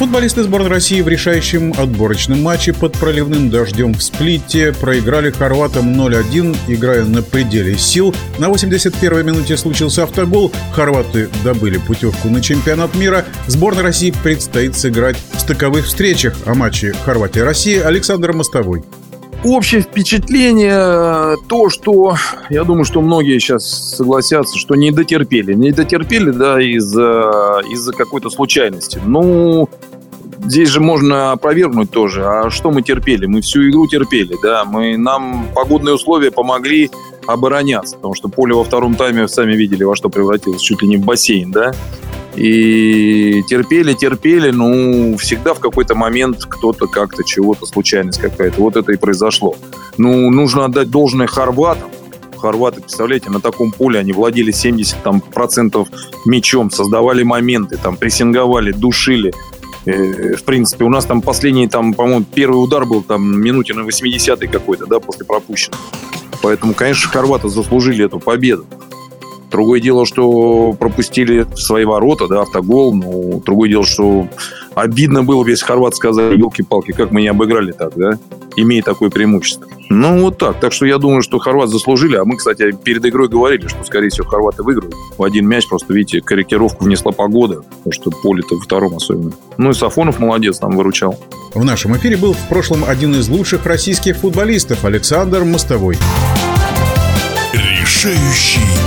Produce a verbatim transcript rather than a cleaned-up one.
Футболисты сборной России в решающем отборочном матче под проливным дождем в Сплите проиграли хорватам ноль один, играя на пределе сил. На восемьдесят первой минуте случился автогол, хорваты добыли путевку на чемпионат мира. Сборной России предстоит сыграть в стыковых встречах. О матче Хорватия-Россия Александр Мостовой. Общее впечатление то, что, я думаю, что многие сейчас согласятся, что не дотерпели. Не дотерпели, да, из-за, из-за какой-то случайности. Ну, здесь же можно опровергнуть тоже. А что мы терпели? Мы всю игру терпели, да. Мы, нам погодные условия помогли обороняться, потому что поле во втором тайме, сами видели, во что превратилось, чуть ли не в бассейн, да. И терпели, терпели, ну, всегда в какой-то момент кто-то как-то, чего-то, случайность какая-то. Вот это и произошло. Ну, нужно отдать должное хорватам. Хорваты, представляете, на таком поле они владели семьдесят процентов мячом, создавали моменты, там, прессинговали, душили. В принципе, у нас там последний, там, по-моему, первый удар был там минуте на восьмидесятой какой-то, да, после пропущенного. Поэтому, конечно, хорваты заслужили эту победу. Другое дело, что пропустили свои ворота, да, автогол. Ну, другое дело, что обидно было, если хорват сказал, елки-палки, как мы не обыграли так, да, имея такое преимущество. Ну, вот так. Так что я думаю, что хорват заслужили. А мы, кстати, перед игрой говорили, что, скорее всего, хорваты выиграют. В один мяч просто, видите, корректировку внесла погода, потому что поле-то во втором особенно. Ну, и Сафонов молодец, там выручал. В нашем эфире был в прошлом один из лучших российских футболистов Александр Мостовой. Решающий